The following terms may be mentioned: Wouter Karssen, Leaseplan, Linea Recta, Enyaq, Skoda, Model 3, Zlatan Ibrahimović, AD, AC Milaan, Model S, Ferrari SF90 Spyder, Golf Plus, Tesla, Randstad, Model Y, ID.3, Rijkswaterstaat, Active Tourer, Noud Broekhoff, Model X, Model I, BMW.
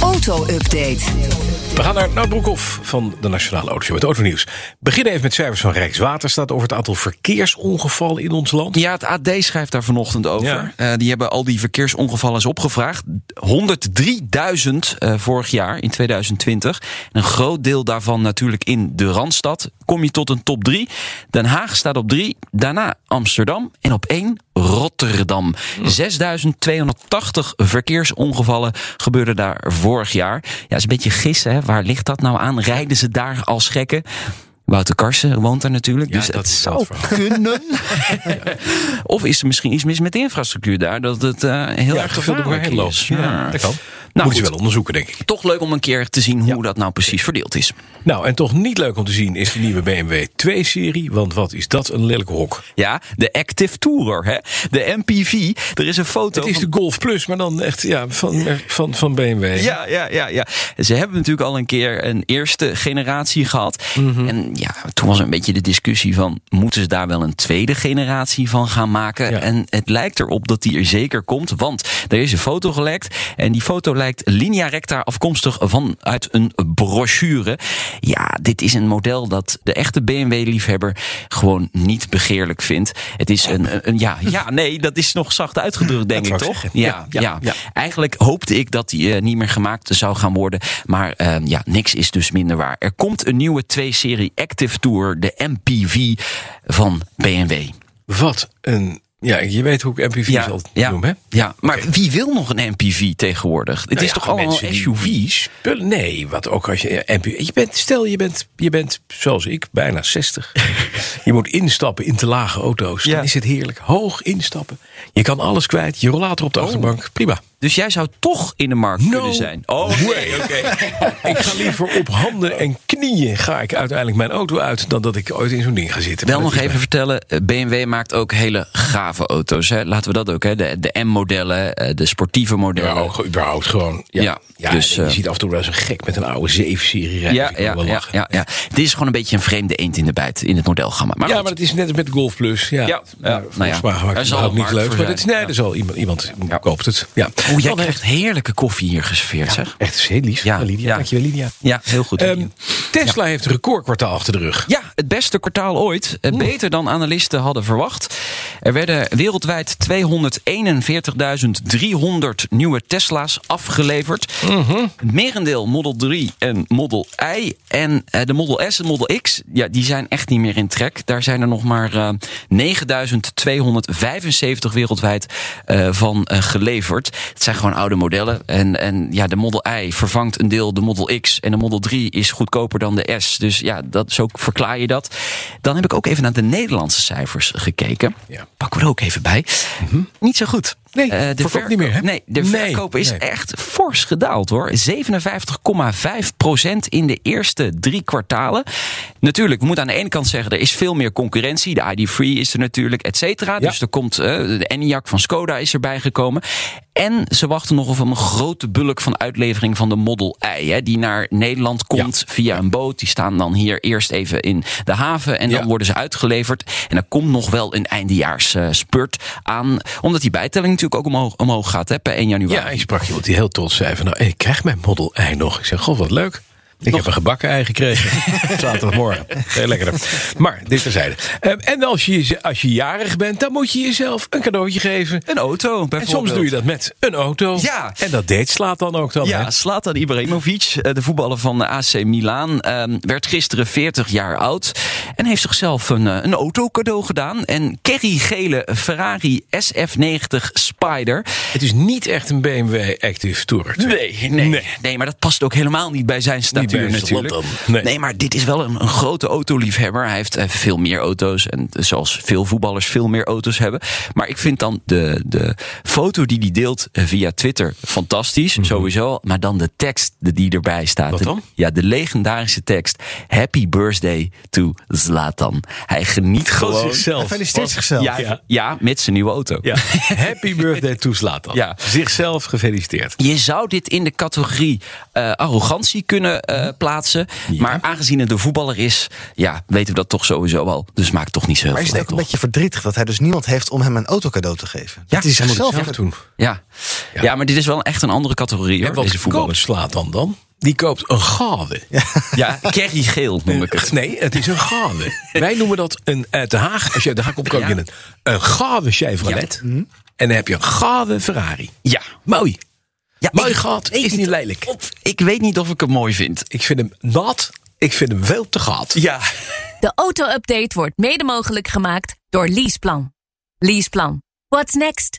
Auto-update. We gaan naar Noud Broekhoff van de Nationale Autoshow met Autonieuws. We beginnen even met cijfers van Rijkswaterstaat over het aantal verkeersongevallen in ons land. Ja, het AD schrijft daar vanochtend over. Ja. Die hebben al die verkeersongevallen eens opgevraagd. 103.000 vorig jaar in 2020. En een groot deel daarvan natuurlijk in de Randstad. Kom je tot een top 3. Den Haag staat op 3, daarna Amsterdam en op 1 Rotterdam. 6.280 verkeersongevallen gebeurden daar vorig jaar. Ja, dat is een beetje gissen, hè? Waar ligt dat nou aan? Rijden ze daar als gekken? Wouter Karssen woont daar natuurlijk, ja, dus dat het zou kunnen. Of is er misschien iets mis met de infrastructuur daar, dat het heel erg gevaarlijk is. Ja, dat kan. Nou, moet je wel onderzoeken, denk ik. Toch leuk om een keer te zien hoe dat nou precies verdeeld is. Nou, en toch niet leuk om te zien is de nieuwe BMW 2-serie. Want wat is dat een lelijke hok. Ja, de Active Tourer, hè? De MPV. Er is een foto. Het is de Golf Plus, maar dan echt van BMW. Ja. Ze hebben natuurlijk al een keer een eerste generatie gehad. Mm-hmm. En ja, toen was een beetje de discussie van, moeten ze daar wel een tweede generatie van gaan maken? Ja. En het lijkt erop dat die er zeker komt. Want er is een foto gelekt. En die foto lijkt Linea Recta afkomstig vanuit een brochure. Ja, dit is een model dat de echte BMW-liefhebber gewoon niet begeerlijk vindt. Het is dat is nog zacht uitgedrukt, denk ik, toch? Ja. Eigenlijk hoopte ik dat die niet meer gemaakt zou gaan worden. Maar niks is dus minder waar. Er komt een nieuwe 2-serie Active Tourer, de MPV van BMW. Wat een... Ja, je weet hoe ik MPV's altijd noem, hè? Ja, maar wie wil nog een MPV tegenwoordig? Het is toch allemaal SUV's? Nee, wat ook als je... Je bent, zoals ik, bijna 60. Je moet instappen in te lage auto's. Dan is het heerlijk. Hoog instappen. Je kan alles kwijt. Je rollator op de achterbank. Prima. Dus jij zou toch in de markt kunnen zijn? Oh, okay. Ik ga liever op handen en knieën ga ik uiteindelijk mijn auto uit dan dat ik ooit in zo'n ding ga zitten. Wel nog even vertellen, BMW maakt ook hele gave auto's. Hè? Laten we dat ook, hè? De M-modellen, de sportieve modellen. Ja, ook überhaupt gewoon. Ja, dus, je ziet af en toe wel eens een gek met een oude 7-serie rijden. Ja. Dit is gewoon een beetje een vreemde eend in de bijt in het modelgamma. Maar het is net als met de Golf Plus. Er zal iemand koopt het. Ja. Oh, jij krijgt heerlijke koffie hier geserveerd, zeg. Echt, is heel lief. Ja, Lydia. Dank je wel, Lydia. Ja, heel goed. Tesla heeft een recordkwartaal achter de rug. Ja, het beste kwartaal ooit. Beter dan analisten hadden verwacht. Er werden wereldwijd 241.300 nieuwe Tesla's afgeleverd. Mm-hmm. Het merendeel Model 3 en Model I. En de Model S en Model X, ja, die zijn echt niet meer in trek. Daar zijn er nog maar 9.275 wereldwijd van geleverd. Het zijn gewoon oude modellen. En de Model I vervangt een deel de Model X. En de Model 3 is goedkoper dan de S. Dus ja, zo verklaar je dat. Dan heb ik ook even naar de Nederlandse cijfers gekeken. Ja. Pakken we er ook even bij. Mm-hmm. Niet zo goed. Nee, verkoop niet meer, hè? Nee, de verkoop is echt fors gedaald, hoor. 57,5% in de eerste 3 kwartalen. Natuurlijk, we moeten aan de ene kant zeggen, er is veel meer concurrentie. De ID.3 is er natuurlijk, et cetera. Ja. Dus er komt de Enyaq van Skoda is erbij gekomen. En ze wachten nog op een grote bulk van uitlevering van de Model Y. Hè, die naar Nederland komt via een boot. Die staan dan hier eerst even in de haven. En dan worden ze uitgeleverd. En er komt nog wel een eindejaars spurt aan. Omdat die bijtelling natuurlijk ook omhoog gaat, hè, per 1 januari. Ja, ik sprak iemand die heel trots zei van, ik krijg mijn Model Y nog. Ik zeg, god, wat leuk. Ik heb een gebakken ei gekregen. Zaterdagmorgen. Heel lekker. Maar dit terzijde. En als je jarig bent, dan moet je jezelf een cadeautje geven. Een auto, bijvoorbeeld. En soms doe je dat met een auto. Ja. En dat deed Zlatan ook dan. Ja, Zlatan Ibrahimović, de voetballer van AC Milaan, werd gisteren 40 jaar oud. En heeft zichzelf een auto cadeau gedaan. Een kerrygele Ferrari SF90 Spyder. Het is niet echt een BMW Active Tourer. Nee, maar dat past ook helemaal niet bij zijn staat. natuur natuurlijk. Nee, maar dit is wel een grote autoliefhebber. Hij heeft veel meer auto's. En zoals veel voetballers veel meer auto's hebben. Maar ik vind dan de foto die hij deelt via Twitter fantastisch. Mm-hmm. Sowieso. Maar dan de tekst die erbij staat. Wat dan? Ja, de legendarische tekst. Happy birthday to Zlatan. Hij geniet gewoon. Zichzelf. Hij feliciteert zichzelf. Ja, met zijn nieuwe auto. Ja. Happy birthday to Zlatan. Ja. Zichzelf gefeliciteerd. Je zou dit in de categorie arrogantie kunnen plaatsen. Ja. Maar aangezien het een voetballer is, ja, weten we dat toch sowieso al. Dus maakt toch niet zo heel veel. Maar is het ook een beetje verdrietig dat hij dus niemand heeft om hem een autocadeau te geven? Ja, dat is hij zelf moet het doen. Ja, maar dit is wel echt een andere categorie. Ja, wat koopt Zlatan dan? Die koopt een gave. Ja, kerrygeel noem ik het. Nee, het is een gave. Wij noemen dat een uit Den Haag. Als je uit Den Haag komt, koop je een gave Chevrolet. Ja. En dan heb je een gave Ferrari. Ja. Mooi. Ja, mooi gehad. Is niet lelijk. Ik weet niet of ik hem mooi vind. Ik vind hem nat. Ik vind hem veel te gehad. Ja. De auto-update wordt mede mogelijk gemaakt door Leaseplan. Leaseplan. What's next?